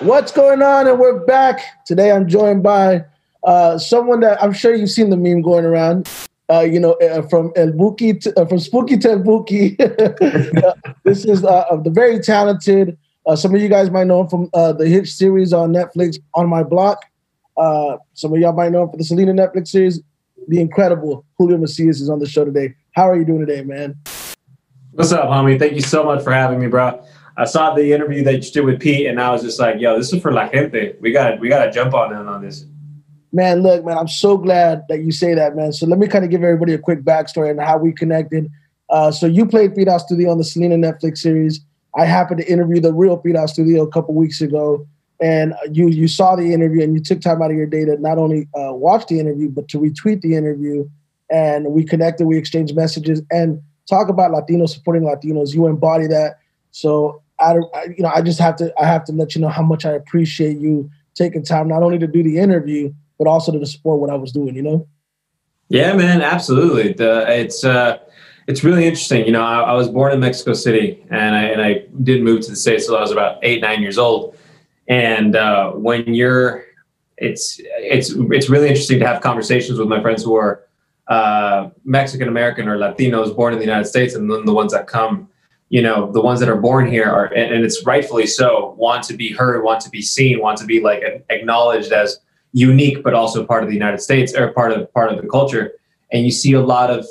What's going on? And we're back. Today I'm joined by someone that I'm sure you've seen the meme going around. You know, from El Buki, from Spooky to El Buki. This is the very talented. Some of you guys might know him from the hit series on Netflix, On My Block. Some of y'all might know him from the Selena Netflix series. The incredible Julio Macias is on the show today. How are you doing today, man? What's up, homie? Thank you so much for having me, bro. I saw the interview that you did with Pete, and I was just like, yo, this is for La Gente. We gotta jump on in on this. Man, look, man, I'm so glad that you say that, man. So let me kind of give everybody a quick backstory on how we connected. So you played Feedout Studio on the Selena Netflix series. I happened to interview the real Feedout Studio a couple weeks ago, and you saw the interview, and you took time out of your day to not only watch the interview, but to retweet the interview. And we connected, we exchanged messages, and talk about Latinos supporting Latinos. You embody that. So I have to let you know how much I appreciate you taking time not only to do the interview but also to support what I was doing. You know? Yeah, man, absolutely. It's really interesting. You know, I was born in Mexico City, and I did move to the States till I was about 8, 9 years old. And it's really interesting to have conversations with my friends who are Mexican American or Latinos born in the United States, and then the ones that come. You know, the ones that are born here are, and it's rightfully so, want to be heard, want to be seen, want to be like acknowledged as unique, but also part of the United States or part of the culture. And you see a lot of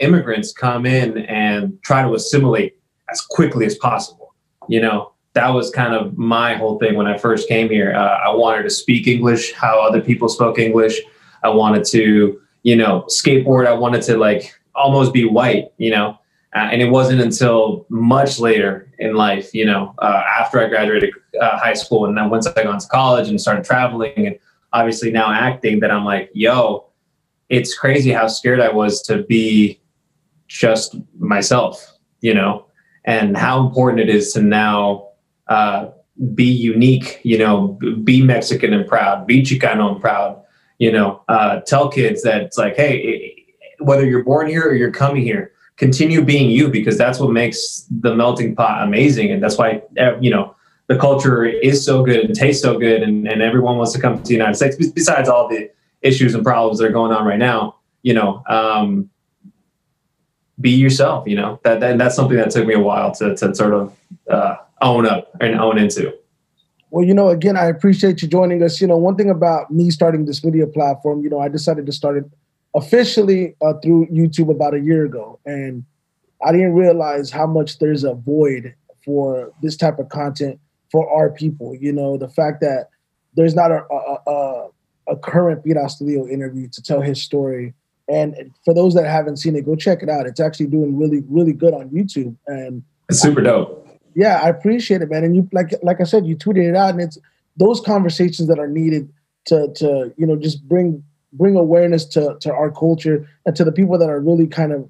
immigrants come in and try to assimilate as quickly as possible. You know, that was kind of my whole thing when I first came here. I wanted to speak English, how other people spoke English. I wanted to, you know, skateboard. I wanted to like almost be white, you know. And it wasn't until much later in life, you know, after I graduated high school, and then once I got into college and started traveling and obviously now acting, that I'm like, yo, it's crazy how scared I was to be just myself, you know, and how important it is to now be unique, you know, be Mexican and proud, be Chicano and proud, you know, tell kids that it's like, hey, whether you're born here or you're coming here, continue being you, because that's what makes the melting pot amazing. And that's why, you know, the culture is so good and tastes so good. And everyone wants to come to the United States, besides all the issues and problems that are going on right now, you know, be yourself, you know, that's something that took me a while to sort of own up and own into. Well, you know, again, I appreciate you joining us. You know, one thing about me starting this video platform, you know, I decided to start it officially through YouTube about a year ago. And I didn't realize how much there's a void for this type of content for our people. You know, the fact that there's not a current Feedout Studio interview to tell his story. And for those that haven't seen it, go check it out. It's actually doing really, really good on YouTube. And it's super dope. Yeah, I appreciate it, man. And you, like I said, you tweeted it out, and it's those conversations that are needed to you know, just bring awareness to our culture and to the people that are really kind of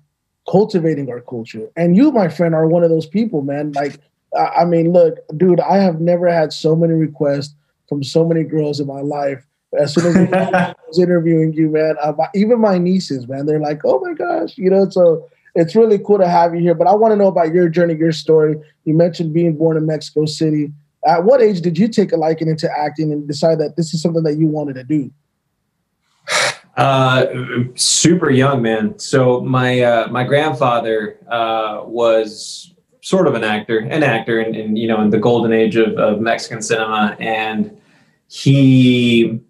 cultivating our culture. And you, my friend, are one of those people, man. Like, I mean, look, dude, I have never had so many requests from so many girls in my life. As soon as I was interviewing you, man, even my nieces, man, they're like, oh my gosh, you know, so it's really cool to have you here. But I want to know about your journey, your story. You mentioned being born in Mexico City. At what age did you take a liking into acting and decide that this is something that you wanted to do? Super young, man. So my grandfather was sort of an actor in you know, in the golden age of Mexican cinema, and he,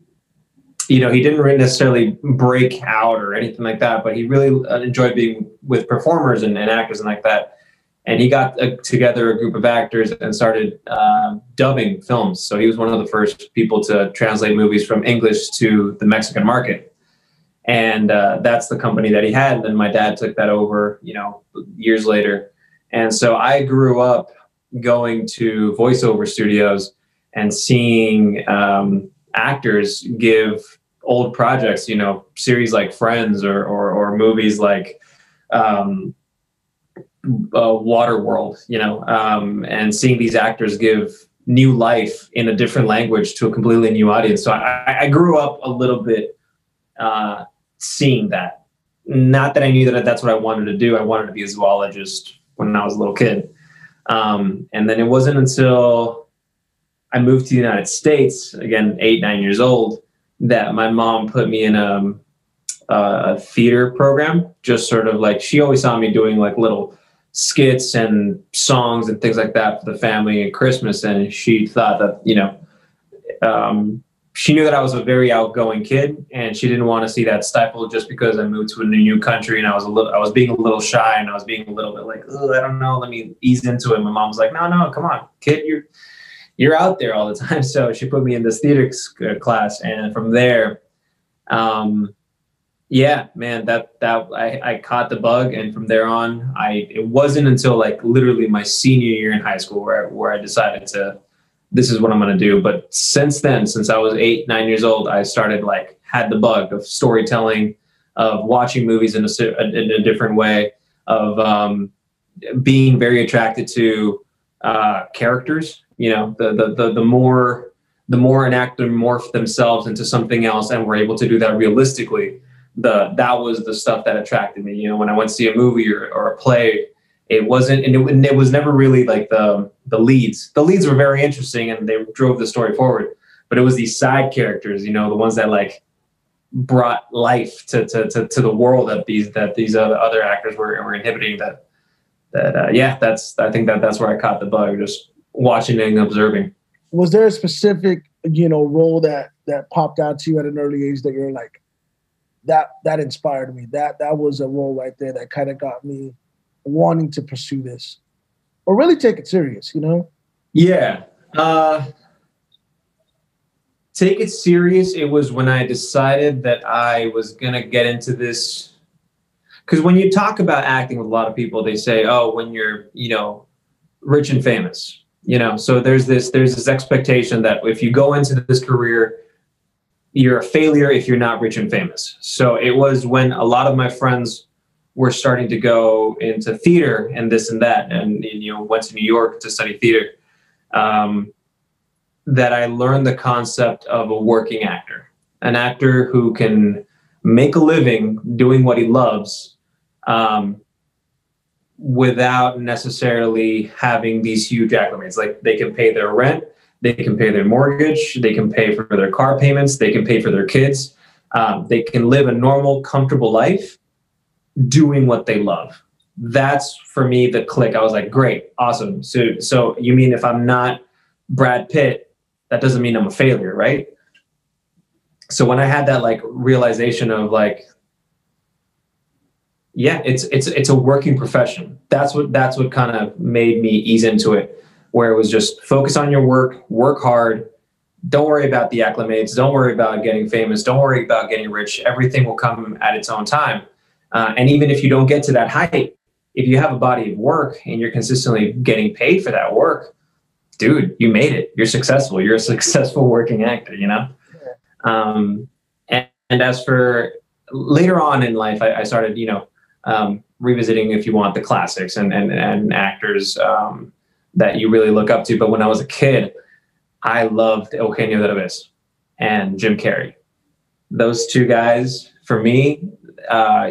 you know, he didn't really necessarily break out or anything like that, but he really enjoyed being with performers and actors and like that. And he got together a group of actors and started dubbing films. So he was one of the first people to translate movies from English to the Mexican market. And that's the company that he had. And then my dad took that over, you know, years later. And so I grew up going to voiceover studios and seeing actors give old projects, you know, series like Friends or movies like Waterworld, you know, and seeing these actors give new life in a different language to a completely new audience. So I grew up a little bit seeing that. Not that I knew that that's what I wanted to do. I wanted to be a zoologist when I was a little kid. And then it wasn't until I moved to the United States, again, 8, 9 years old, that my mom put me in a theater program, just sort of like, she always saw me doing like little skits and songs and things like that for the family at Christmas. And she thought that, you know, she knew that I was a very outgoing kid, and she didn't want to see that stifled just because I moved to a new country and I was being a little shy, and I was being a little bit like, oh, I don't know, let me ease into it. My mom was like, no, come on, kid, you're out there all the time. So she put me in this theater class, and from there, yeah, man, I caught the bug, and from there on, it wasn't until like literally my senior year in high school where I decided to. This is what I'm going to do. But since then, since I was 8, 9 years old, I started had the bug of storytelling, of watching movies in a different way, of being very attracted to characters, you know, the more an actor morphed themselves into something else and were able to do that realistically, that was the stuff that attracted me. You know, when I went to see a movie or a play, it wasn't, and it was never really like the leads. The leads were very interesting and they drove the story forward, but it was these side characters, you know, the ones that brought life to the world that these other actors were inhibiting. I think that's where I caught the bug, just watching and observing. Was there a specific, you know, role that popped out to you at an early age that you're like, that inspired me? That was a role right there that kind of got me wanting to pursue this or really take it serious, you know? Yeah. Take it serious. It was when I decided that I was going to get into this. Because when you talk about acting with a lot of people, they say, oh, when you're, you know, rich and famous, you know, so there's this expectation that if you go into this career, you're a failure if you're not rich and famous. So it was when a lot of my friends were starting to go into theater and this and that, and you know, went to New York to study theater, that I learned the concept of a working actor, an actor who can make a living doing what he loves, without necessarily having these huge acclimates. Like, they can pay their rent, they can pay their mortgage, they can pay for their car payments, they can pay for their kids. They can live a normal, comfortable life doing what they love. That's, for me, the click. I was like, great, awesome. So you mean if I'm not Brad Pitt, that doesn't mean I'm a failure, right? So when I had that realization of yeah, it's a working profession. That's what kind of made me ease into it, where it was just focus on your work, work hard. Don't worry about the acclimates. Don't worry about getting famous. Don't worry about getting rich. Everything will come at its own time. And even if you don't get to that height, if you have a body of work and you're consistently getting paid for that work, dude, you made it. You're successful. You're a successful working actor, you know? And as for later on in life, I started, you know, revisiting, if you want, the classics and actors that you really look up to. But when I was a kid, I loved Eugenio De Revis and Jim Carrey. Those two guys, for me,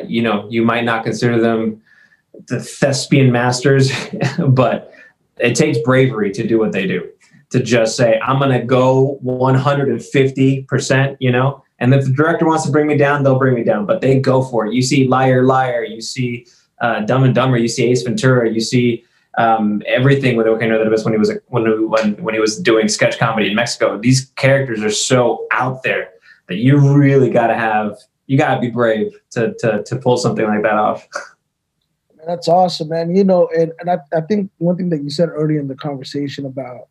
you know, you might not consider them the thespian masters, but it takes bravery to do what they do, to just say, I'm going to go 150%, you know, and if the director wants to bring me down, they'll bring me down, but they go for it. You see Liar Liar, you see Dumb and Dumber, you see Ace Ventura, you see everything with Eugenio De Revis when he was doing sketch comedy in Mexico. These characters are so out there that you really got to have. You gotta be brave to pull something like that off. Man, that's awesome, man. You know, and I think one thing that you said earlier in the conversation about,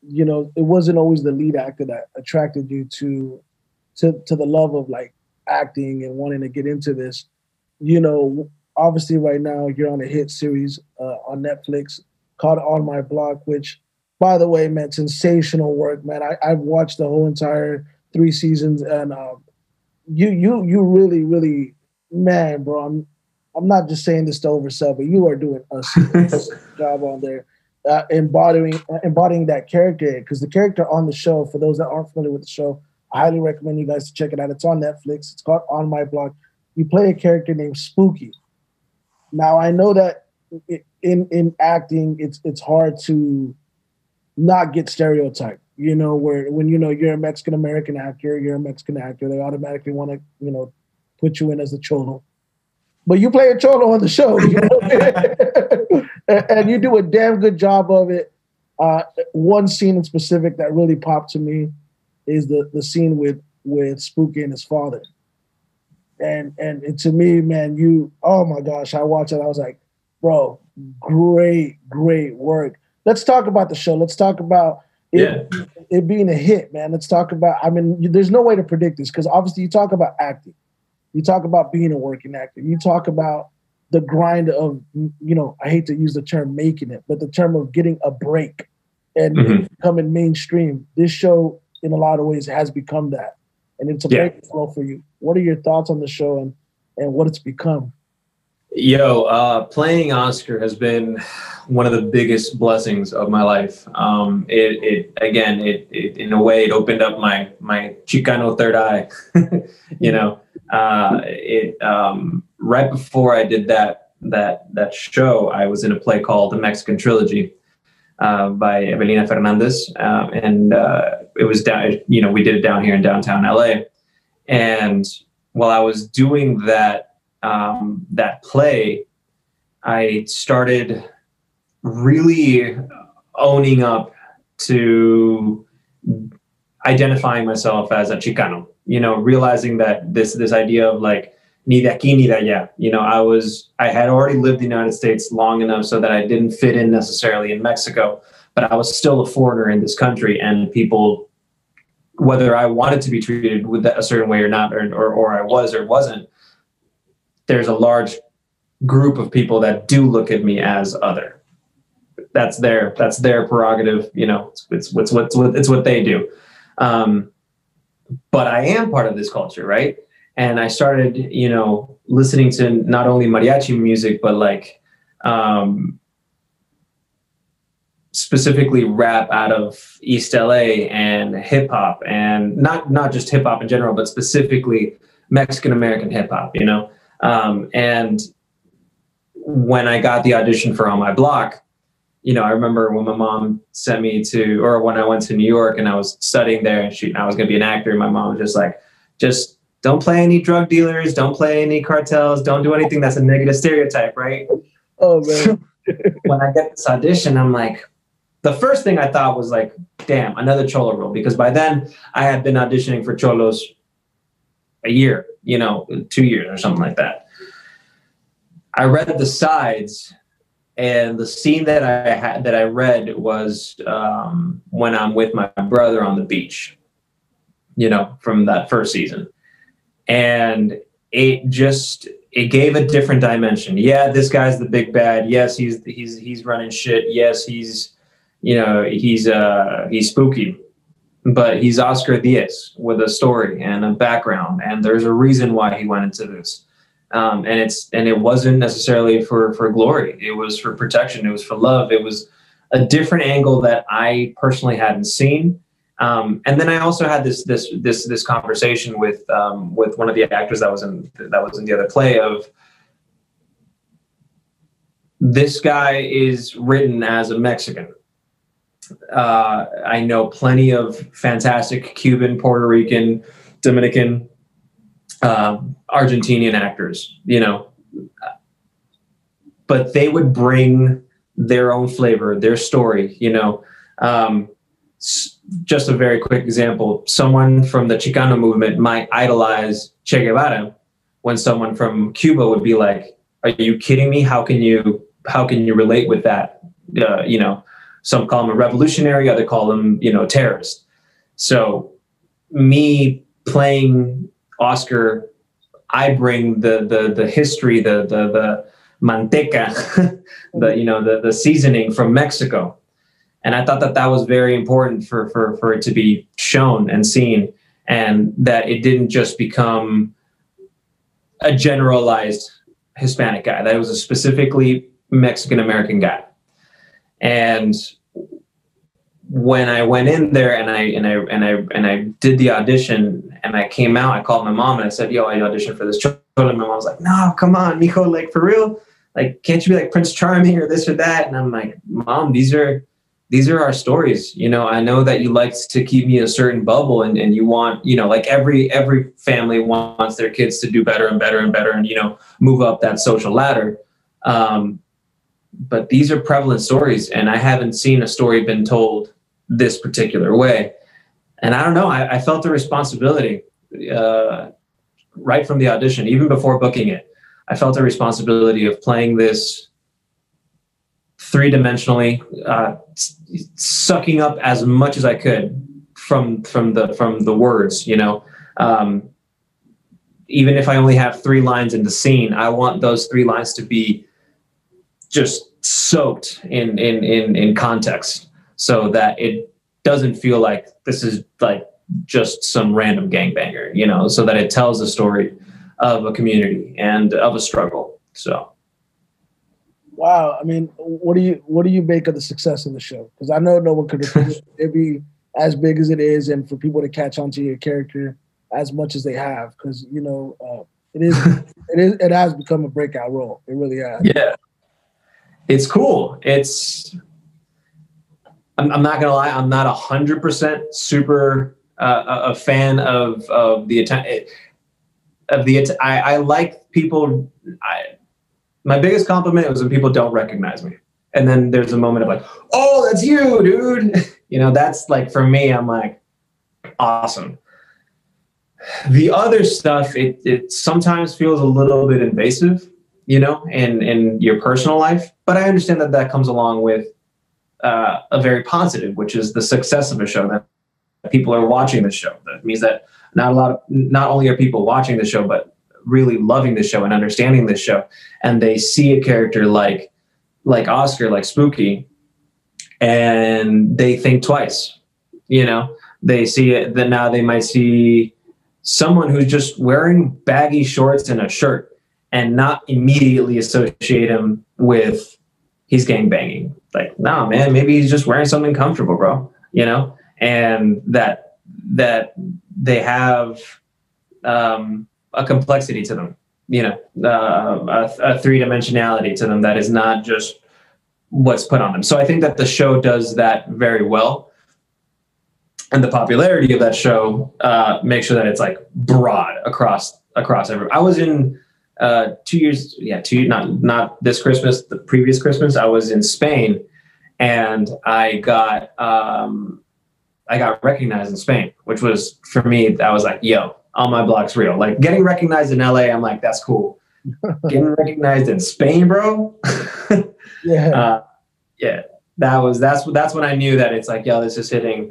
you know, it wasn't always the lead actor that attracted you to the love of acting and wanting to get into this. You know, obviously right now you're on a hit series on Netflix called On My Block, which, by the way, man, sensational work, man. I've watched the whole entire 3 seasons, and you really, man, bro, I'm not just saying this to oversell, but you are doing a job on there, embodying that character, because the character on the show, for those that aren't familiar with the show, I highly recommend you guys to check it out. It's on Netflix. It's called On My Block. You play a character named Spooky. Now, I know that in acting, it's hard to not get stereotyped. you know, where when, you know, you're a Mexican-American actor, they automatically want to, you know, put you in as a cholo. But you play a cholo on the show, you know? And you do a damn good job of it. One scene in specific that really popped to me is the scene with Spooky and his father. And to me, man, you, oh my gosh, I watched it. I was like, bro, great work. Let's talk about the show. Let's talk about it, yeah, it being a hit, man. Let's talk about, I mean, there's no way to predict this because obviously you talk about acting. You talk about being a working actor. You talk about the grind of, you know, I hate to use the term making it, but the term of getting a break and becoming mainstream. This show, in a lot of ways, has become that. And it's a break flow for you. What are your thoughts on the show and what it's become? Yo, playing Oscar has been one of the biggest blessings of my life. It in a way, it opened up my Chicano third eye, you know. Right before I did that show, I was in a play called The Mexican Trilogy by Evelina Fernandez, it was down, you know, we did it down here in downtown LA. And while I was doing that, that play, I started really owning up to identifying myself as a Chicano, you know, realizing that this idea of like, ni de aquí, ni de allá, you know, I had already lived in the United States long enough so that I didn't fit in necessarily in Mexico, but I was still a foreigner in this country, and people, whether I wanted to be treated with a certain way or not, or I was or wasn't, there's a large group of people that do look at me as other. That's their prerogative, you know, it's what they do. But I am part of this culture, right? And I started, you know, listening to not only mariachi music, but like, specifically rap out of East LA and hip hop, and not just hip hop in general, but specifically Mexican American hip hop, you know? And when I got the audition for On My Block, you know, I remember when my mom sent me to, or when I went to New York and I was studying there and I was going to be an actor. And my mom was just like, just don't play any drug dealers. Don't play any cartels. Don't do anything that's a negative stereotype. Right. Oh, man. When I get this audition, I'm like, the first thing I thought was like, damn, another cholo role. Because by then I had been auditioning for cholos a year, you know, 2 years or something like that. I read the sides, and the scene that I read was when I'm with my brother on the beach, you know, from that first season. And it gave a different dimension. Yeah, this guy's the big bad. Yes, he's running shit. Yes, he's, you know, he's Spooky, but he's Oscar Diaz with a story and a background, and there's a reason why he went into this. And it wasn't necessarily for glory. It was for protection. It was for love. It was a different angle that I personally hadn't seen. And then I also had this conversation with one of the actors that was in the other play of, this guy is written as a Mexican. I know plenty of fantastic Cuban, Puerto Rican, Dominican, Argentinian actors, you know, but they would bring their own flavor, their story, you know. Just a very quick example, someone from the Chicano movement might idolize Che Guevara, when someone from Cuba would be like, are you kidding me? How can you relate with that? You know, some call him a revolutionary, other call him, you know, terrorist. So me playing Oscar, I bring the history, the manteca, the seasoning from Mexico. And I thought that was very important for it to be shown and seen, and that it didn't just become a generalized Hispanic guy, that it was a specifically Mexican-American guy. And when I went in there and I did the audition and I came out, I called my mom and I said, yo, I auditioned for this cholo. And my mom was like, no, come on, mijo, like for real? Like, can't you be like Prince Charming or this or that? And I'm like, mom, these are these are our stories. You know, I know that you like to keep me in a certain bubble, and you want, you know, like every family wants their kids to do better and better and better and, you know, move up that social ladder. But these are prevalent stories, and I haven't seen a story been told this particular way. And I don't know, I felt the responsibility right from the audition, even before booking it. I felt the responsibility of playing this three-dimensionally, sucking up as much as I could from the words, you know. Even if I only have 3 lines in the scene, I want those 3 lines to be just soaked in context, so that it doesn't feel like this is like just some random gangbanger, you know, so that it tells the story of a community and of a struggle. So. Wow. I mean, what do you make of the success of the show? Because I know no one could it be as big as it is, and for people to catch on to your character as much as they have, because, you know, it has become a breakout role. It really has. Yeah. It's cool. I'm not gonna lie, I'm not 100% super a fan of the like people. My biggest compliment was when people don't recognize me, and then there's a moment of like, oh, that's you, dude. You know, that's like, for me, I'm like, awesome. The other stuff, it sometimes feels a little bit invasive, you know, in your personal life, but I understand that that comes along with a very positive, which is the success of a show, that people are watching the show. That means that not only are people watching the show, but really loving the show and understanding the show, and they see a character like Oscar, like Spooky, and they think twice. You know, they see it. Then now they might see someone who's just wearing baggy shorts and a shirt, and not immediately associate him with he's gangbanging. Like, nah, man, maybe he's just wearing something comfortable, bro. You know, and that they have a complexity to them, you know, a three-dimensionality to them that is not just what's put on them. So I think that the show does that very well, and the popularity of that show makes sure that it's like broad across everyone. I was in 2 years, yeah, not this Christmas, the previous Christmas, I was in Spain, and I got recognized in Spain, which was, for me, I was like, yo, On My Block's real. Like, getting recognized in LA, I'm like, that's cool. Getting recognized in Spain, bro. Yeah. Yeah. That's when I knew that it's like, yo, this is hitting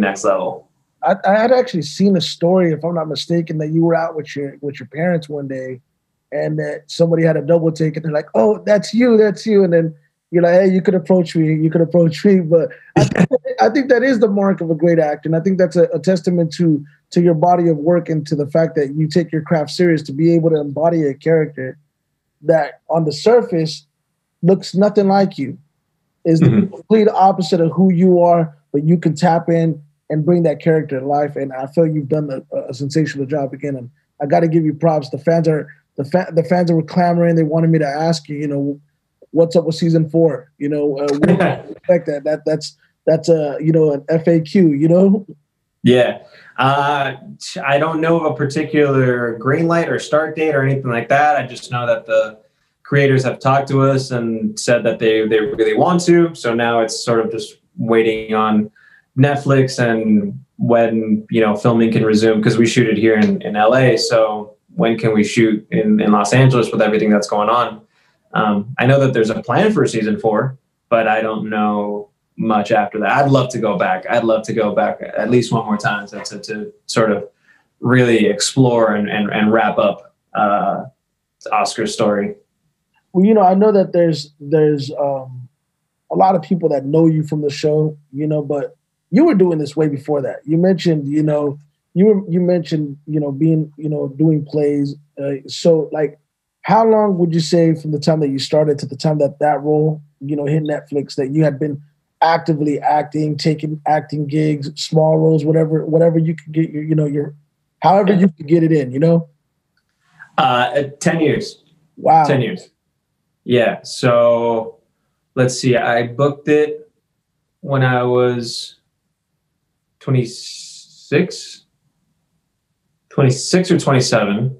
next level. I had actually seen a story, if I'm not mistaken, that you were out with your parents one day, and that somebody had a double take, and they're like, oh, that's you. And then you're like, hey, you could approach me. But I think that is the mark of a great actor. And I think that's a testament to your body of work, and to the fact that you take your craft serious, to be able to embody a character that on the surface looks nothing like you, is the complete opposite of who you are, but you can tap in and bring that character to life. And I feel you've done a sensational job again. And I got to give you props. The fans were clamoring. They wanted me to ask you, you know, what's up with season 4? You know, like that's you know, an FAQ, you know? Yeah. I don't know of a particular green light or start date or anything like that. I just know that the creators have talked to us and said that they really want to. So now it's sort of just waiting on Netflix and when, you know, filming can resume, because we shoot it here in LA. So when can we shoot in Los Angeles with everything that's going on? I know that there's a plan for season 4, but I don't know much after that. I'd love to go back at least one more time to sort of really explore and wrap up Oscar's story. Well, you know, I know that there's a lot of people that know you from the show, you know, but you were doing this way before that. You mentioned, you know, being, you know, doing plays. So like, how long would you say from the time that you started to the time that role, you know, hit Netflix, that you had been actively acting, taking acting gigs, small roles, whatever you could get, you know, however you could get it in, you know? 10 years. Wow. 10 years. Yeah. So let's see. I booked it when I was 26 or 27.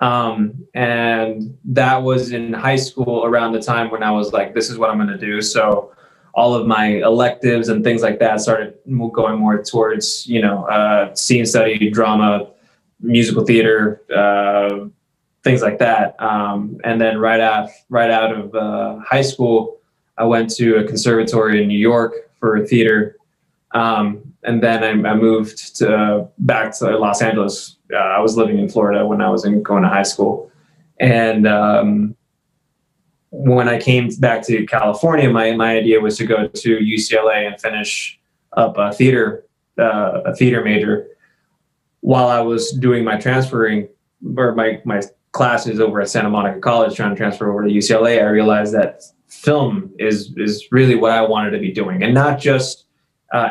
And that was in high school, around the time when I was like, this is what I'm going to do. So all of my electives and things like that started going more towards, you know, scene study, drama, musical theater, things like that. And then right out of high school, I went to a conservatory in New York for theater. And then I moved back to Los Angeles. I was living in Florida when I was going to high school. And when I came back to California, my idea was to go to UCLA and finish up a theater major. While I was doing my transferring, or my classes over at Santa Monica College, trying to transfer over to UCLA, I realized that film is really what I wanted to be doing. And not just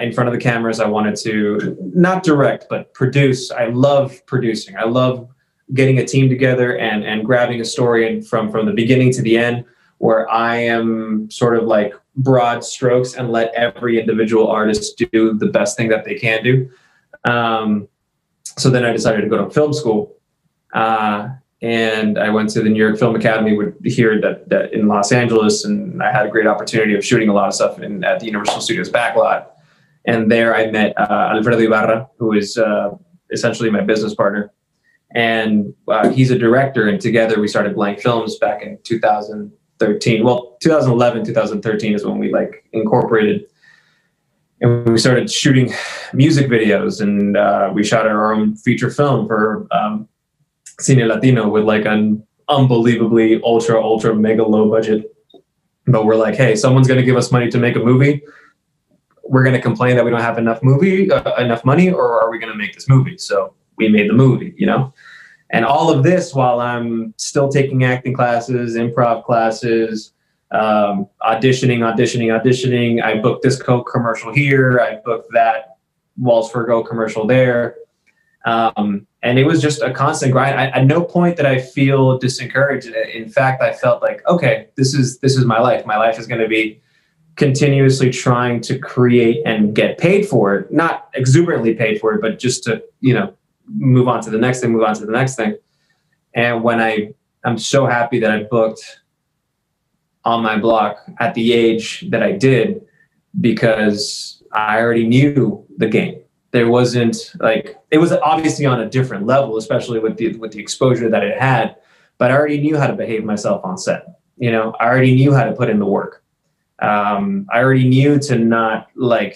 in front of the cameras. I wanted to not direct, but produce. I love producing. I love getting a team together and grabbing a story and from the beginning to the end, where I am sort of like broad strokes and let every individual artist do the best thing that they can do. So then I decided to go to film school. And I went to the New York Film Academy here that in Los Angeles, and I had a great opportunity of shooting a lot of stuff at the Universal Studios backlot. And there I met Alfredo Ibarra, who is essentially my business partner. And he's a director, and together we started Blank Films back in 2013. Well, 2011, 2013 is when we like incorporated, and we started shooting music videos, and we shot our own feature film for Cine Latino with like an unbelievably ultra mega low budget. But we're like, hey, someone's going to give us money to make a movie. We're going to complain that we don't have enough money, or are we going to make this movie? So we made the movie, you know? And all of this while I'm still taking acting classes, improv classes, auditioning. I booked this Coke commercial here. I booked that Walls for Go commercial there. And it was just a constant grind. At no point did I feel disencouraged. In fact, I felt like, okay, this is my life. My life is going to be continuously trying to create and get paid for it, not exuberantly paid for it, but just to, you know, move on to the next thing. And when I'm so happy that I booked On My Block at the age that I did, because I already knew the game. There wasn't like, it was obviously on a different level, especially with the exposure that it had, but I already knew how to behave myself on set. You know, I already knew how to put in the work. I already knew to not like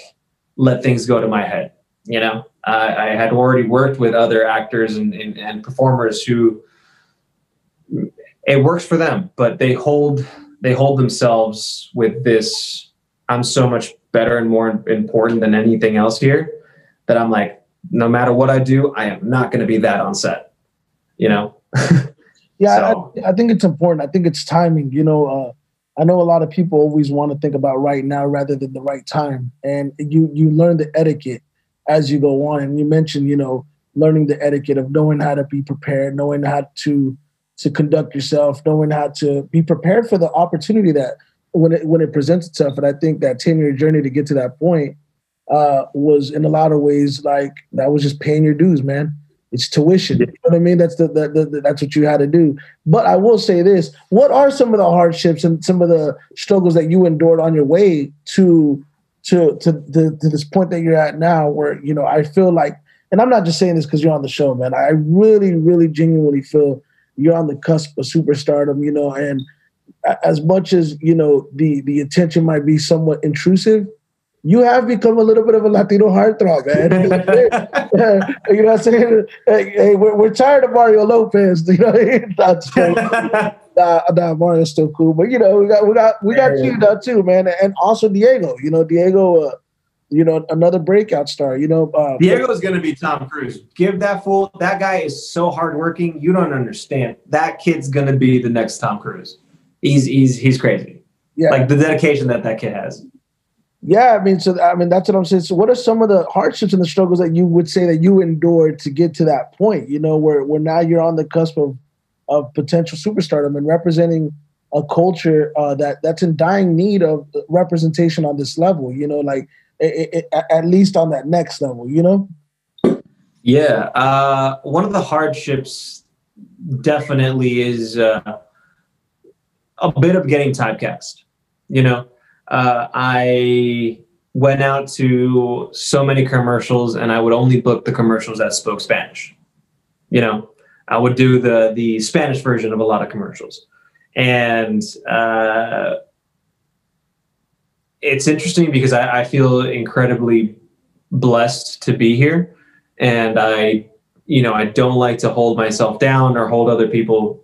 let things go to my head. You know, I had already worked with other actors and performers who it works for them, but they hold themselves with this, I'm so much better and more important than anything else here, that I'm like, no matter what I do, I am not going to be that on set, you know? Yeah, so. I think it's important. I think it's timing. You know, I know a lot of people always want to think about right now rather than the right time. And you learn the etiquette as you go on. And you mentioned, you know, learning the etiquette of knowing how to be prepared, knowing how to conduct yourself, knowing how to be prepared for the opportunity that when it presents itself. And I think that 10-year journey to get to that point, was in a lot of ways like that was just paying your dues, man. It's tuition. You know what I mean? That's that's what you had to do. But I will say this: what are some of the hardships and some of the struggles that you endured on your way to this point that you're at now, where, you know, I feel like, and I'm not just saying this because you're on the show, man. I really, really, genuinely feel you're on the cusp of superstardom. You know, and as much as, you know, the attention might be somewhat intrusive, you have become a little bit of a Latino heartthrob, man. You know what I'm saying? Hey, we're tired of Mario Lopez. You know, nah, Mario's still cool, but you know, we got you now too, man, and also Diego. You know, Diego, you know, another breakout star. You know, Diego is going to be Tom Cruise. Give that fool. That guy is so hardworking. You don't understand. That kid's going to be the next Tom Cruise. He's crazy. Yeah, like the dedication that kid has. Yeah, I mean, that's what I'm saying. So what are some of the hardships and the struggles that you would say that you endured to get to that point, you know, where now you're on the cusp of potential superstardom and representing a culture that's in dying need of representation on this level, you know, like at least on that next level, you know? Yeah. One of the hardships definitely is a bit of getting typecast. You know, I went out to so many commercials and I would only book the commercials that spoke Spanish. You know, I would do the Spanish version of a lot of commercials. And it's interesting because I feel incredibly blessed to be here. And I don't like to hold myself down or hold other people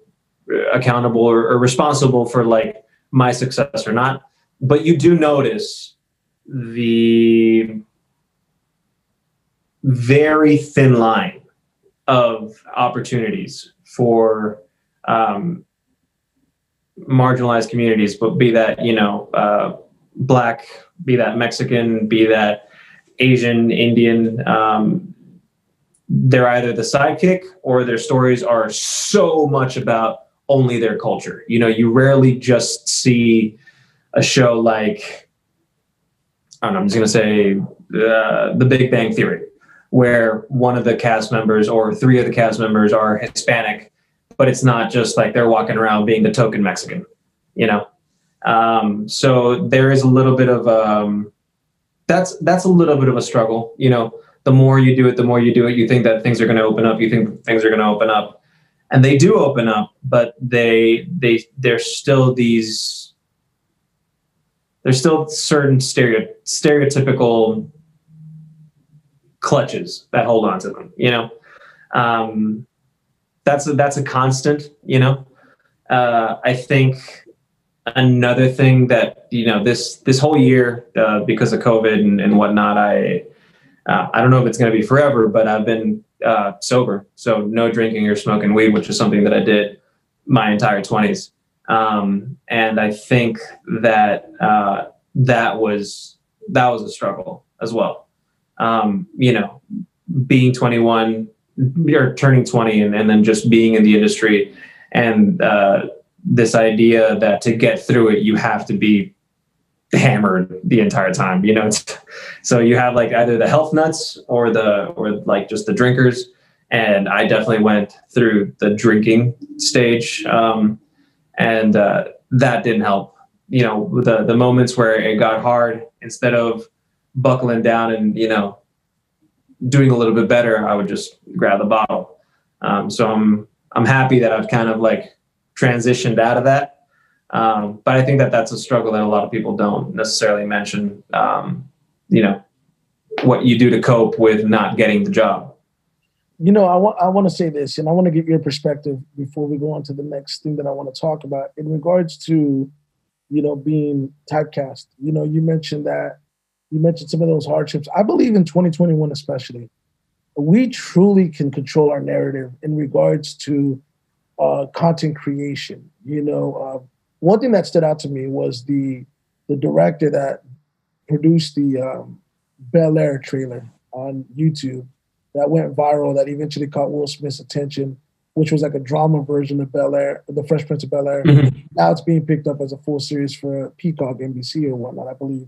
accountable or responsible for like my success or not. But you do notice the very thin line of opportunities for marginalized communities, but be that, you know, Black, be that Mexican, be that Asian, Indian, they're either the sidekick or their stories are so much about only their culture. You know, you rarely just see a show like, I don't know, I'm just going to say The Big Bang Theory, where one of the cast members or three of the cast members are Hispanic, but it's not just like they're walking around being the token Mexican, you know? So there is a little bit of, that's a little bit of a struggle, you know? The more you do it, you think that things are going to open up. You think things are going to open up, and they do open up, but there's still certain stereotypical clutches that hold on to them. You know, that's a constant. You know, I think another thing that, you know, this whole year because of COVID and whatnot, I don't know if it's going to be forever, but I've been sober. So no drinking or smoking weed, which is something that I did my entire 20s. And I think that that was a struggle as well. You know, being 21 or turning 20 and then just being in the industry and this idea that to get through it, you have to be hammered the entire time, you know. So you have like either the health nuts or like just the drinkers, and I definitely went through the drinking stage, and that didn't help. You know, the moments where it got hard, instead of buckling down and, you know, doing a little bit better, I would just grab the bottle. So I'm happy that I've kind of like transitioned out of that. But I think that that's a struggle that a lot of people don't necessarily mention, you know, what you do to cope with not getting the job. You know, I want to say this, and I want to get your perspective before we go on to the next thing that I want to talk about in regards to, you know, being typecast. You know, you mentioned some of those hardships. I believe in 2021, especially, we truly can control our narrative in regards to content creation. You know, one thing that stood out to me was the director that produced the Bel-Air trailer on YouTube that went viral, that eventually caught Will Smith's attention, which was like a drama version of Bel-Air, The Fresh Prince of Bel-Air. Mm-hmm. Now it's being picked up as a full series for Peacock, NBC or whatnot, I believe,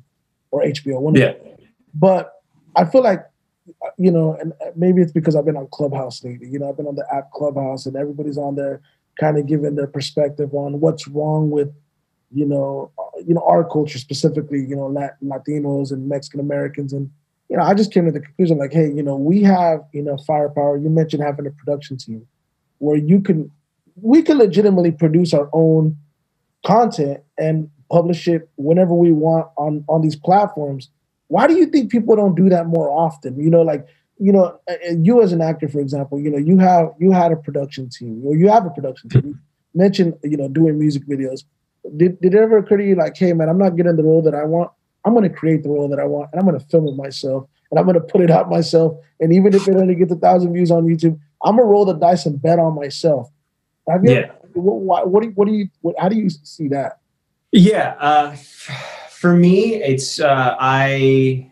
or HBO. But I feel like, you know, and maybe it's because I've been on Clubhouse lately. You know, I've been on the app Clubhouse and everybody's on there kind of giving their perspective on what's wrong with, you know, our culture specifically, you know, Latinos and Mexican Americans. And, you know, I just came to the conclusion like, hey, you know, we have enough firepower. You mentioned having a production team where we can legitimately produce our own content and publish it whenever we want on these platforms. Why do you think people don't do that more often? You know, like, you know, you as an actor, for example, you know, you had a production team, or you have a production team. You mentioned, you know, doing music videos. Did it ever occur to you like, hey, man, I'm not getting the role that I want. I'm going to create the role that I want, and I'm going to film it myself, and I'm going to put it out myself. And even if it only gets 1,000 views on YouTube, I'm going to roll the dice and bet on myself. How do you see that? Yeah. For me, it's, I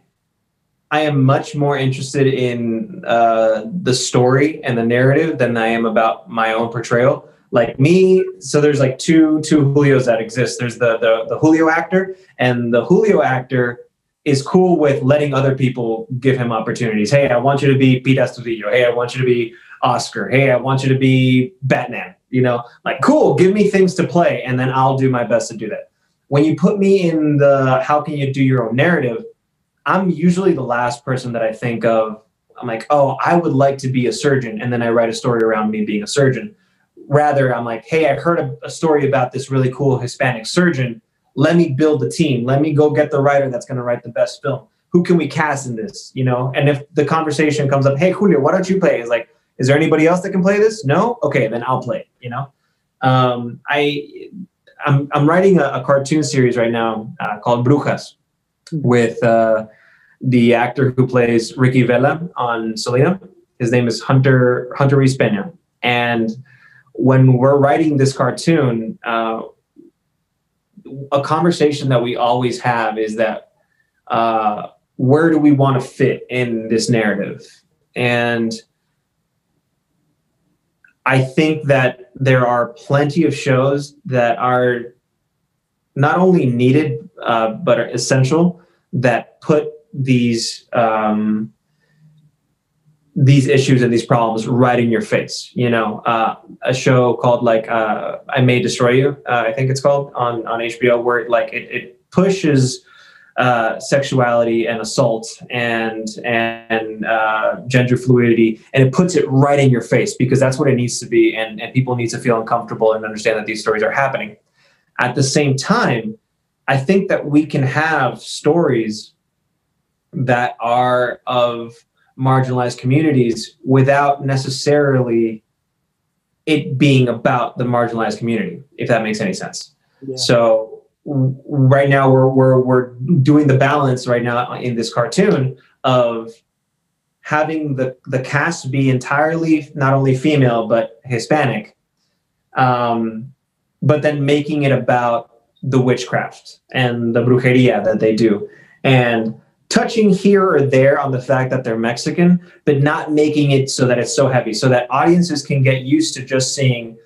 am much more interested in the story and the narrative than I am about my own portrayal. like me. So there's like two Julios that exist. There's the Julio actor, and the Julio actor is cool with letting other people give him opportunities. Hey, I want you to be Pete Astudillo. Hey, I want you to be Oscar. Hey, I want you to be Batman. You know, like, cool, give me things to play, and then I'll do my best to do that. When you put me in the how can you do your own narrative, I'm usually the last person that I think of. I'm like, oh, I would like to be a surgeon, and then I write a story around me being a surgeon. Rather, I'm like, hey, I heard a story about this really cool Hispanic surgeon. Let me build the team. Let me go get the writer that's going to write the best film. Who can we cast in this? You know, and if the conversation comes up, hey, Julio, why don't you play? It's like, is there anybody else that can play this? No? Okay, then I'll play it, you know? I'm writing a cartoon series right now called Brujas with the actor who plays Ricky Vela on Selena. His name is Hunter Ruiz Peña. And when we're writing this cartoon, a conversation that we always have is that where do we want to fit in this narrative? And I think that there are plenty of shows that are not only needed, but are essential, that put these issues and these problems right in your face. You know, a show called like I May Destroy You, I think it's called, on HBO, where like it pushes sexuality and assault and gender fluidity, and it puts it right in your face, because that's what it needs to be, and people need to feel uncomfortable and understand that these stories are happening. At the same time, I think that we can have stories that are of marginalized communities without necessarily it being about the marginalized community, if that makes any sense. Yeah. So right now we're doing the balance right now in this cartoon of having the cast be entirely not only female but Hispanic, but then making it about the witchcraft and the brujeria that they do, and touching here or there on the fact that they're Mexican, but not making it so that it's so heavy, so that audiences can get used to just seeing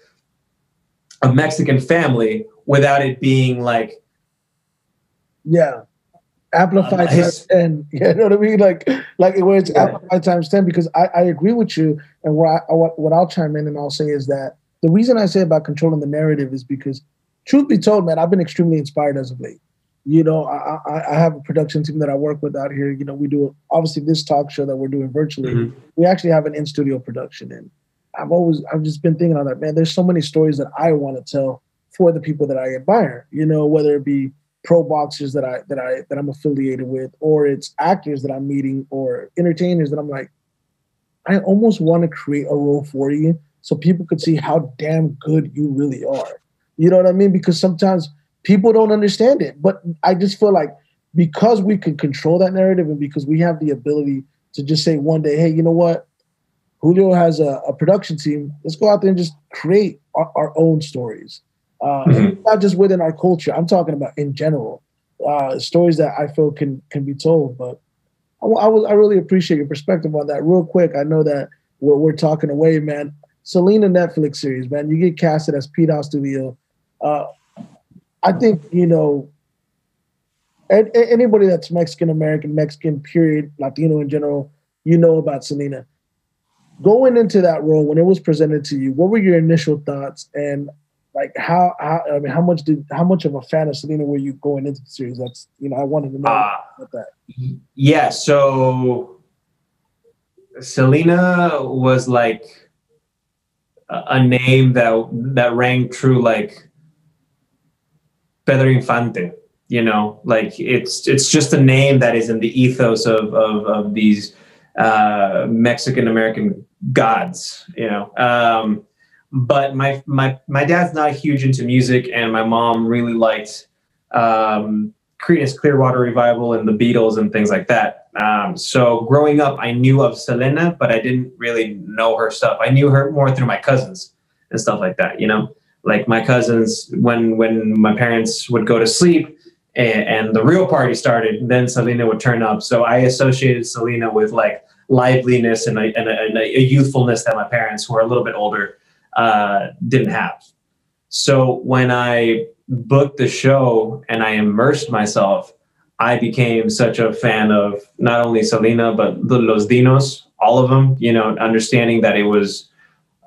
a Mexican family without it being like, yeah, amplified times 10. You know what I mean? Like where it's amplified times 10. Because I agree with you, and what I'll chime in and I'll say is that the reason I say about controlling the narrative is because, truth be told, man, I've been extremely inspired as of late. You know, I have a production team that I work with out here. You know, we do, obviously, this talk show that we're doing virtually. Mm-hmm. We actually have an in studio production, and I've just been thinking on that, man. There's so many stories that I want to tell for the people that I admire, you know, whether it be pro boxers that I'm affiliated with, or it's actors that I'm meeting, or entertainers that I'm like, I almost want to create a role for you so people could see how damn good you really are. You know what I mean? Because sometimes people don't understand it, but I just feel like because we can control that narrative, and because we have the ability to just say one day, hey, you know what? Julio has a production team. Let's go out there and just create our own stories. Mm-hmm. Not just within our culture. I'm talking about in general, stories that I feel can be told. But I really appreciate your perspective on that. Real quick, I know that we're talking away, man. Selena Netflix series, man. You get casted as Pete Astudillo. I think, you know, anybody that's Mexican American, Mexican period, Latino in general, you know about Selena. Going into that role, when it was presented to you, what were your initial thoughts? And like how much of a fan of Selena were you going into the series? That's, you know, I wanted to know about that. Yeah, so Selena was like a name that rang true, like Pedro Infante. You know, like it's just a name that is in the ethos of these Mexican American gods. You know. But my dad's not huge into music, and my mom really liked Creedence Clearwater Revival and the Beatles and things like that. So growing up, I knew of Selena, but I didn't really know her stuff. I knew her more through my cousins and stuff like that, you know? Like my cousins, when my parents would go to sleep and the real party started, then Selena would turn up. So I associated Selena with like liveliness and a youthfulness that my parents, who are a little bit older, didn't have. So when I booked the show and I immersed myself, I became such a fan of not only Selena, but the Los Dinos, all of them, you know, understanding that it was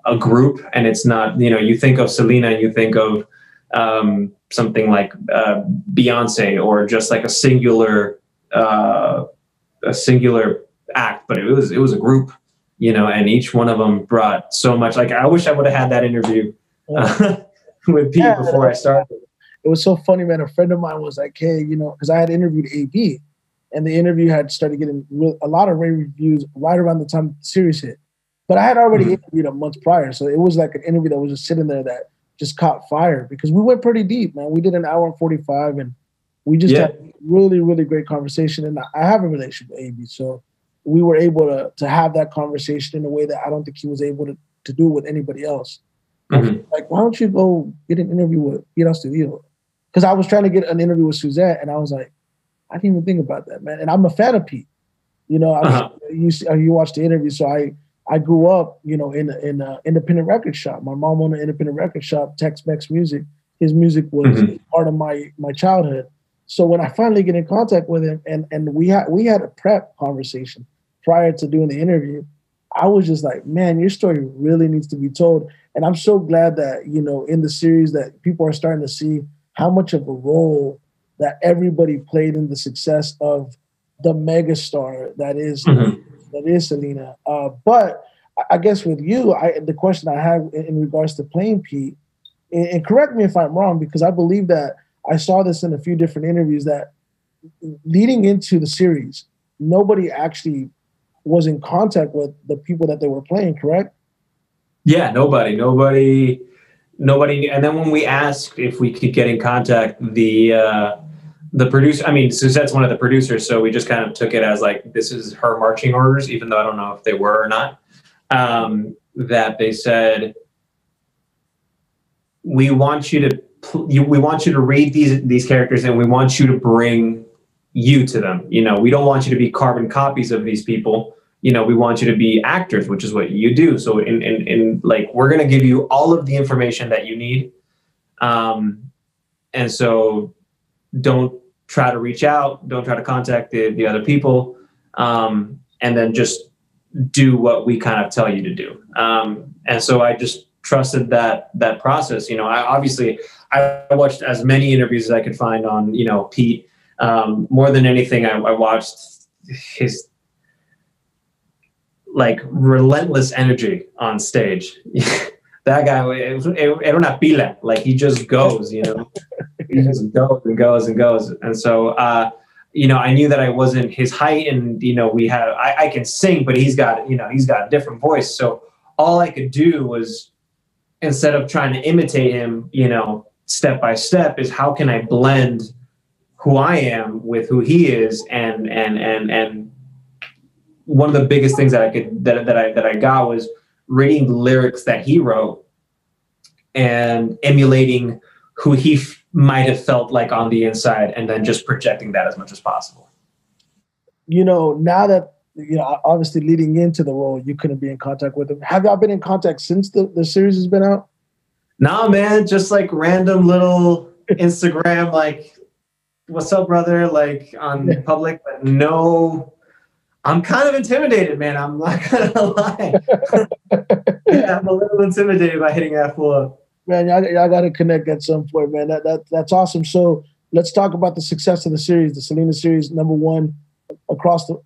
a group and it's not, you know, you think of Selena, you think of something like Beyonce or just like a singular act, but it was a group, you know, and each one of them brought so much. Like, I wish I would have had that interview with Pete before I started. It was so funny, man. A friend of mine was like, hey, you know, because I had interviewed AB, and the interview had started getting a lot of rave reviews right around the time the series hit. But I had already interviewed a month prior, so it was like an interview that was just sitting there that just caught fire because we went pretty deep, man. We did an hour and 45, and we just had really, really great conversation. And I have a relationship with AB, so we were able to have that conversation in a way that I don't think he was able to do with anybody else. Mm-hmm. Like, why don't you go get an interview with Pete Astudillo? Because I was trying to get an interview with Suzette, and I was like, I didn't even think about that, man. And I'm a fan of Pete. You know, you watched the interview, so I grew up, you know, in an independent record shop. My mom owned an independent record shop, Tex-Mex Music. His music was part of my childhood. So when I finally get in contact with him, and we had a prep conversation prior to doing the interview, I was just like, man, your story really needs to be told. And I'm so glad that, you know, in the series that people are starting to see how much of a role that everybody played in the success of the megastar that is Selena. But I guess with you, the question I have in regards to playing Pete, and correct me if I'm wrong, because I believe that I saw this in a few different interviews that leading into the series, nobody actually was in contact with the people that they were playing, correct? Yeah, nobody. And then when we asked if we could get in contact, the producer, I mean, Suzette's one of the producers, so we just kind of took it as like, this is her marching orders, even though I don't know if they were or not, that they said, we want you to read these characters, and we want you to bring you to them. You know, we don't want you to be carbon copies of these people. You know, we want you to be actors, which is what you do. So in like, we're going to give you all of the information that you need. And so don't try to reach out. Don't try to contact the other people. And then just do what we kind of tell you to do. And so I just trusted that process. You know, I watched as many interviews as I could find on, you know, Pete. More than anything, I watched his like relentless energy on stage. That guy, era una pila. Like, he just goes, you know, he just goes and goes and goes. And so, you know, I knew that I wasn't his height, and, you know, I can sing, but he's got a different voice. So all I could do was, instead of trying to imitate him, you know, step by step, is how can I blend who I am with who he is? And one of the biggest things that I could, that I got was reading the lyrics that he wrote and emulating who he might have felt like on the inside, and then just projecting that as much as possible. You know, now that, you know, obviously leading into the role, you couldn't be in contact with him. Have y'all been in contact since the series has been out? Nah, man, just like random little Instagram, like, what's up, brother? Like, on public, but no. I'm kind of intimidated, man. I'm not gonna lie. Yeah, I'm a little intimidated by hitting that full up. Man, y'all gotta connect at some point, man. That's awesome. So let's talk about the success of the series, the Selena series, #1 across the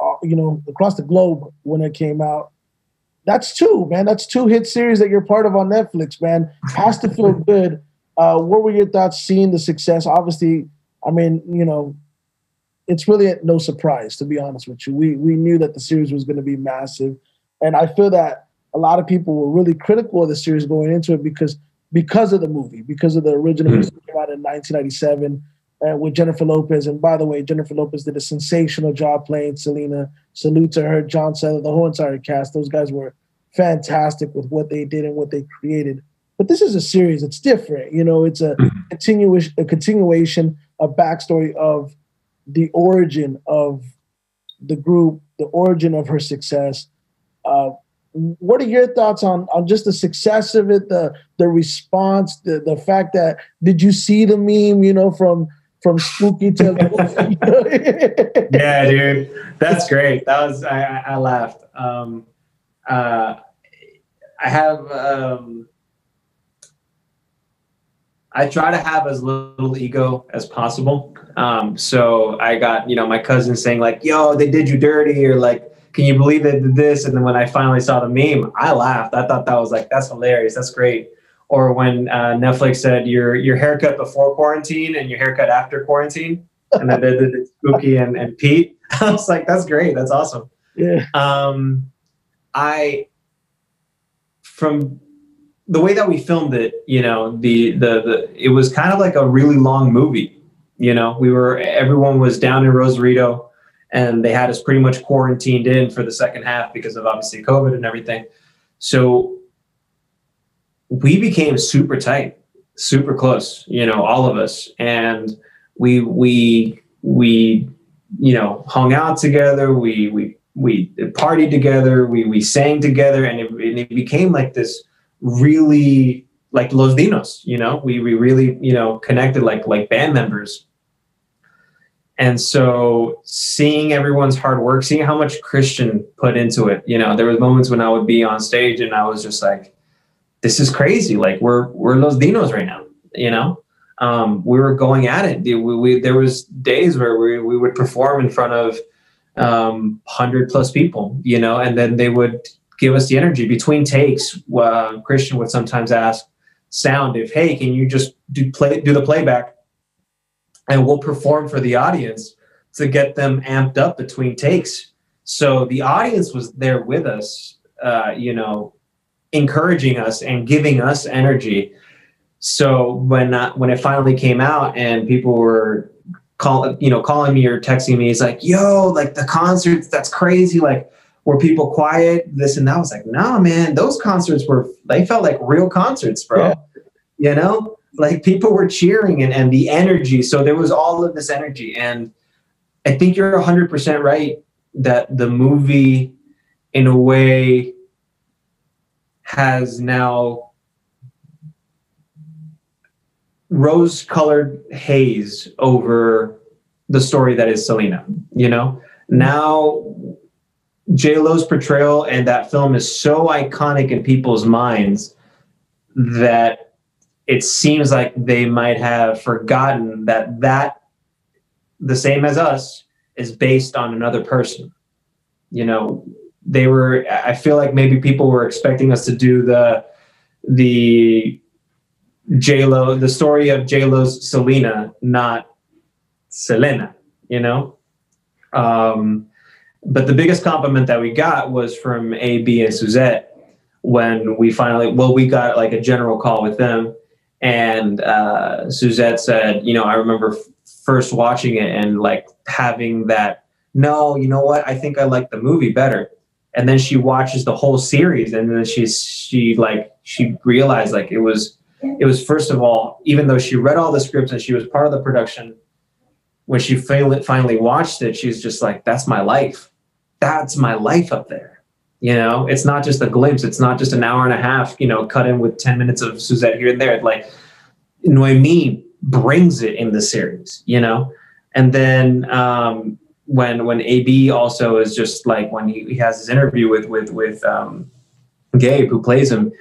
globe when it came out. That's 2, man. That's 2 hit series that you're part of on Netflix, man. Has to feel good. What were your thoughts seeing the success? Obviously, I mean, you know, it's really no surprise, to be honest with you. We knew that the series was going to be massive. And I feel that a lot of people were really critical of the series going into it because of the movie, because of the original movie that came out in 1997 with Jennifer Lopez. And by the way, Jennifer Lopez did a sensational job playing Selena. Salute to her, John Sellers, the whole entire cast. Those guys were fantastic with what they did and what they created. But this is a series. It's different. You know, it's a continuation, a backstory of the origin of the group, the origin of her success, What are your thoughts on just the success of it, the response, the fact that, did you see the meme, you know, from Spooky to Yeah, dude, that's great. That was, I laughed. I have, I try to have as little ego as possible. So I got, you know, my cousin saying like, yo, they did you dirty, or like, can you believe they did this? And then when I finally saw the meme, I laughed. I thought that was like, that's hilarious. That's great. Or when Netflix said your haircut before quarantine and your haircut after quarantine, and then they did Spooky and Pete. I was like, that's great. That's awesome. Yeah. From the way that we filmed it, you know, it was kind of like a really long movie. You know, everyone was down in Rosarito, and they had us pretty much quarantined in for the second half because of obviously COVID and everything. So we became super tight, super close, you know, all of us. And we you know, hung out together. We partied together. We sang together, and it became like this really like Los Dinos, you know, we really, you know, connected like band members. And so seeing everyone's hard work, seeing how much Christian put into it, you know, there were moments when I would be on stage and I was just like, this is crazy. Like we're Los Dinos right now, you know, we were going at it. There was days where we would perform in front of 100+ people, you know, and then they would give us the energy between takes. Christian would sometimes ask sound if, hey, can you just do the playback, and we'll perform for the audience to get them amped up between takes. So the audience was there with us, you know, encouraging us and giving us energy. So when it finally came out and people were calling me or texting me, it's like, yo, like the concerts, that's crazy. Like, were people quiet, this and that? I was like, nah, man, those concerts they felt like real concerts, bro. Yeah. You know, like people were cheering and the energy. So there was all of this energy. And I think you're 100% right that the movie in a way has now rose-colored haze over the story that is Selena, you know? Now, J-Lo's portrayal and that film is so iconic in people's minds that it seems like they might have forgotten that the same as us is based on another person. You know, I feel like maybe people were expecting us to do the story of J-Lo's Selena, not Selena, you know? But the biggest compliment that we got was from AB and Suzette when we finally, well, we got like a general call with them. And Suzette said, you know, I remember first watching it and like having that, no, you know what? I think I like the movie better. And then she watches the whole series, and then she realized like it was first of all, even though she read all the scripts and she was part of the production, when she finally watched it, she's just like, that's my life. That's my life up there. You know, it's not just a glimpse. It's not just an hour and a half, you know, cut in with 10 minutes of Suzette here and there. Like Noemi brings it in the series, you know? And then, when AB also is just like, when he has his interview with Gabe, who plays him,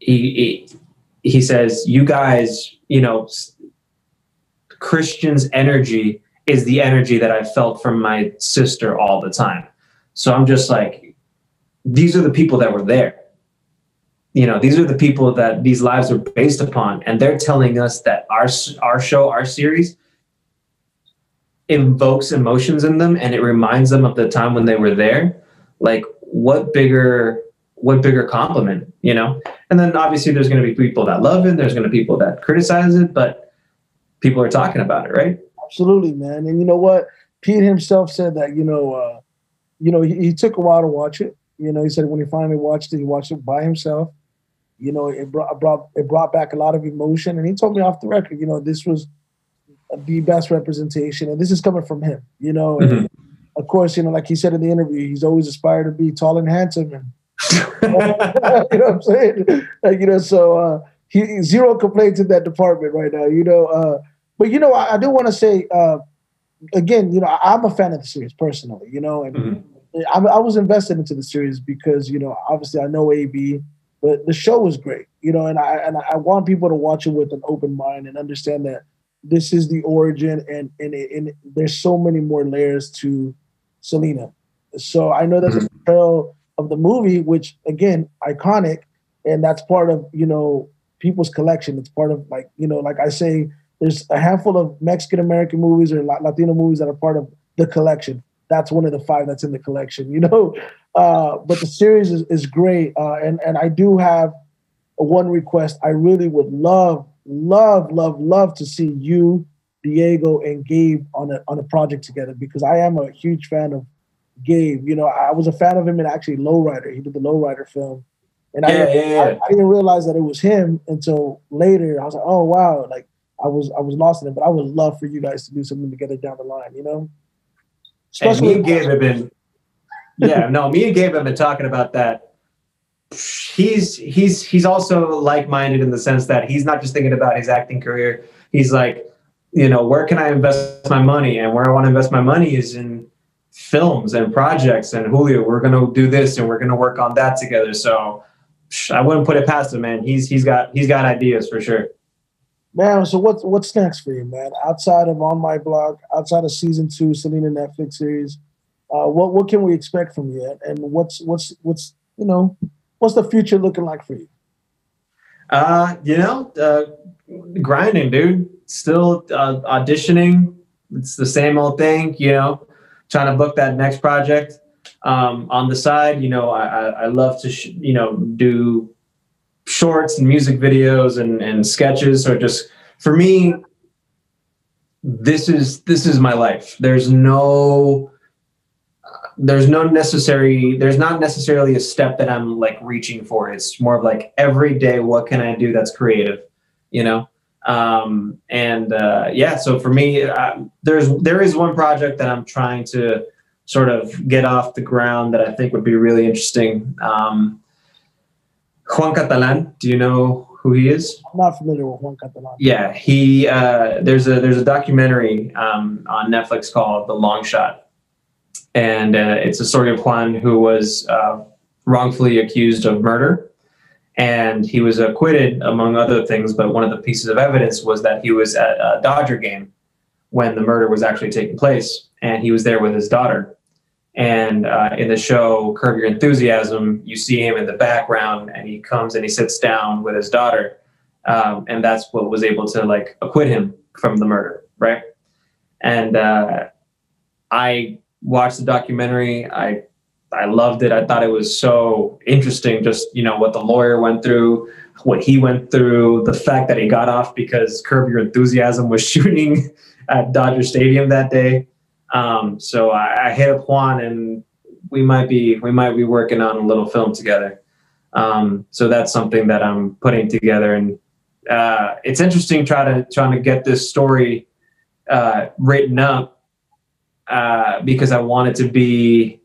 he says, you guys, you know, Christian's energy is the energy that I felt from my sister all the time. So I'm just like, these are the people that were there. You know, these are the people that these lives are based upon. And they're telling us that our show, our series invokes emotions in them. And it reminds them of the time when they were there. Like what bigger compliment, you know? And then obviously there's going to be people that love it. There's going to be people that criticize it, but people are talking about it, right? Absolutely, man. And you know what? Pete himself said that, you know, he took a while to watch it. You know, he said when he finally watched it, he watched it by himself. You know, it brought back a lot of emotion. And he told me off the record, you know, this was the best representation. And this is coming from him, you know. Mm-hmm. And of course, you know, like he said in the interview, he's always aspired to be tall and handsome. And You know what I'm saying? Like, you know, so he, zero complaints in that department right now, you know. But, you know, I do want to say, again, you know, I'm a fan of the series personally, you know, and I was invested into the series because, you know, obviously I know AB, but the show was great, you know, and I want people to watch it with an open mind and understand that this is the origin, and there's so many more layers to Selena. So I know that's a portrayal of the movie, which, again, iconic, and that's part of, you know, people's collection. It's part of, like, you know, like I say, there's a handful of Mexican-American movies or Latino movies that are part of the collection. That's one of the 5 that's in the collection, you know. But the series is great, and I do have one request. I really would love to see you, Diego, and Gabe on a project together, because I am a huge fan of Gabe. You know, I was a fan of him in actually Lowrider. He did the Lowrider film, and I didn't realize that it was him until later. I was like, oh wow, like I was lost in it. But I would love for you guys to do something together down the line, you know. Especially me and Gabe have been, yeah, no, me and Gabe have been talking about that. He's also like-minded in the sense that he's not just thinking about his acting career. He's like, you know, where can I invest my money? And where I want to invest my money is in films and projects. And Julio, we're going to do this and we're going to work on that together. So I wouldn't put it past him, man. He's got ideas for sure. Man, so what's next for you, man? Outside of On My Block, outside of season 2 Selena Netflix series, what can we expect from you? And what's you know, what's the future looking like for you? You know, grinding, dude. Still auditioning. It's the same old thing, you know, trying to book that next project. On the side, you know, I love to, you know, do shorts and music videos and sketches. So just for me, this is my life. There's not necessarily a step that I'm like reaching for. It's more of like every day, what can I do that's creative, you know? Yeah, so for me, there is one project that I'm trying to sort of get off the ground that I think would be really interesting. Juan Catalan, do you know who he is? I'm not familiar with Juan Catalan. Yeah, he there's a documentary on Netflix called The Long Shot. And it's a story of Juan, who was wrongfully accused of murder, and he was acquitted, among other things. But one of the pieces of evidence was that he was at a Dodger game when the murder was actually taking place, and he was there with his daughter. And in the show Curb Your Enthusiasm, you see him in the background, and he comes and he sits down with his daughter, and that's what was able to like acquit him from the murder, right? And I watched the documentary. I loved it. I thought it was so interesting, just, you know, what the lawyer went through, what he went through, the fact that he got off because Curb Your Enthusiasm was shooting at Dodger Stadium that day. So I hit up Juan, and we might be working on a little film together. So that's something that I'm putting together, and it's interesting trying to get this story written up. Because I want it to be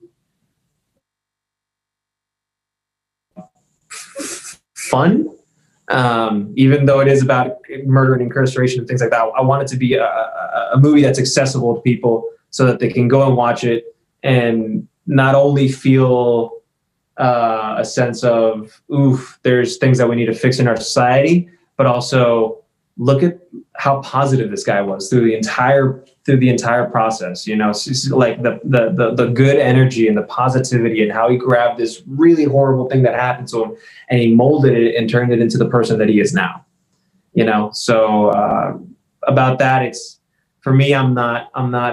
fun, even though it is about murder and incarceration and things like that. I want it to be a movie that's accessible to people so that they can go and watch it and not only feel a sense of, oof, there's things that we need to fix in our society, but also look at how positive this guy was through the entire process, you know, like the good energy and the positivity and how he grabbed this really horrible thing that happened to him and he molded it and turned it into the person that he is now, you know? So, about that, it's for me, I'm not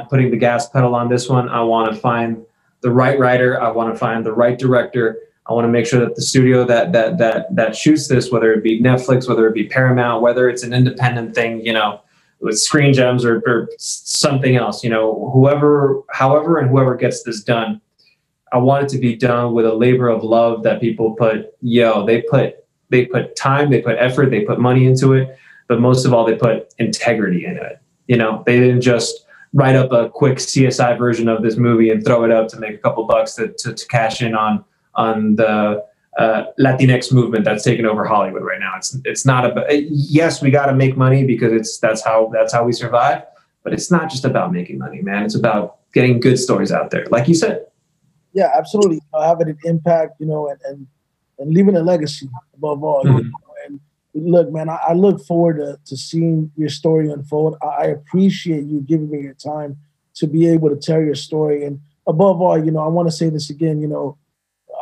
putting the gas pedal on this one. I want to find the right writer. I want to find the right director. I want to make sure that the studio that shoots this, whether it be Netflix, whether it be Paramount, whether it's an independent thing, you know, with Screen Gems or something else, you know, however gets this done, I want it to be done with a labor of love that people put, they put time, they put effort, they put money into it, but most of all, they put integrity into it. You know, they didn't just write up a quick CSI version of this movie and throw it up to make a couple bucks to cash in on the Latinx movement that's taken over Hollywood right now. It's not about, yes, we got to make money because that's how we survive, but it's not just about making money, man. It's about getting good stories out there, like you said. Yeah, absolutely. Having an impact, you know, and leaving a legacy above all. Mm-hmm. You know? And look, man, I look forward to seeing your story unfold. I appreciate you giving me your time to be able to tell your story. And above all, you know, I want to say this again, you know,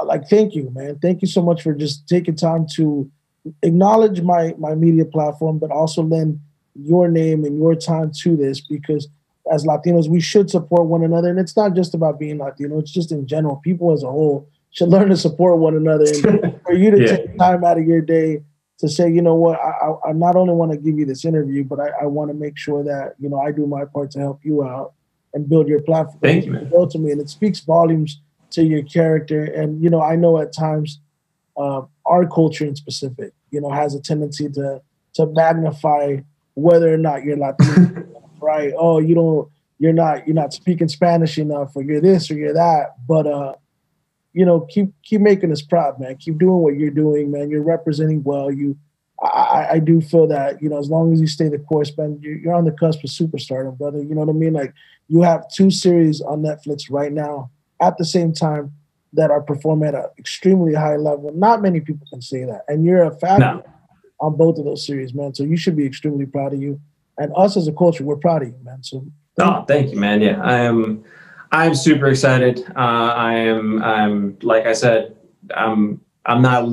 like, thank you, man. Thank you so much for just taking time to acknowledge my media platform, but also lend your name and your time to this, because as Latinos, we should support one another. And it's not just about being Latino. It's just in general, people as a whole should learn to support one another. And for you to take time out of your day to say, you know what, I not only want to give you this interview, but I want to make sure that, you know, I do my part to help you out and build your platform. Thank you, man. To me, and it speaks volumes to your character. And, you know, I know at times our culture in specific, you know, has a tendency to magnify whether or not you're Latino, right? Oh, you're not speaking Spanish enough, or you're this or you're that. But, you know, keep making us proud, man. Keep doing what you're doing, man. You're representing well. I do feel that, you know, as long as you stay the course, man, you're on the cusp of superstardom, brother. You know what I mean? Like, you have 2 series on Netflix right now at the same time that are performing at an extremely high level. Not many people can say that. And you're a factor on both of those series, man. So you should be extremely proud of you. And us as a culture, we're proud of you, man. So thank you, man. Yeah, I'm super excited. I'm like I said, I'm not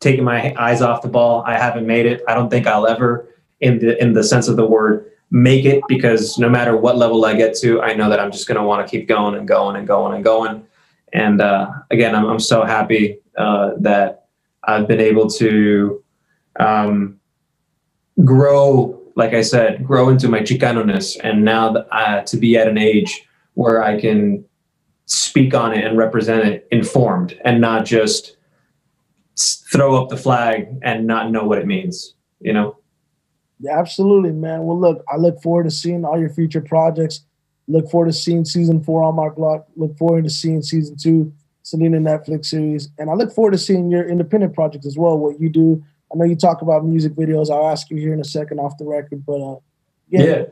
taking my eyes off the ball. I haven't made it. I don't think I'll ever, in the sense of the word, make it, because no matter what level I get to, I know that I'm just going to want to keep going and going and going and going. And again, I'm so happy that I've been able to grow, like I said, grow into my Chicano-ness. And now to be at an age where I can speak on it and represent it informed, and not just throw up the flag and not know what it means, you know? Yeah, absolutely, man. Well, look, I look forward to seeing all your future projects. Look forward to seeing season 4 on My Block. Look forward to seeing season 2, Selena Netflix series. And I look forward to seeing your independent projects as well, what you do. I know you talk about music videos. I'll ask you here in a second off the record. But yeah.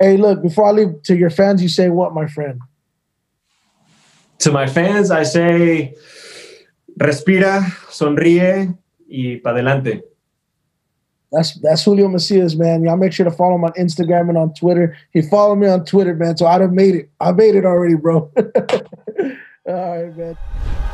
Hey, look, before I leave, to your fans, you say what, my friend? To my fans, I say, respira, sonríe, y pa' adelante. That's Julio Macias, man. Y'all make sure to follow him on Instagram and on Twitter. He followed me on Twitter, man, so I'd have made it. I made it already, bro. All right, man.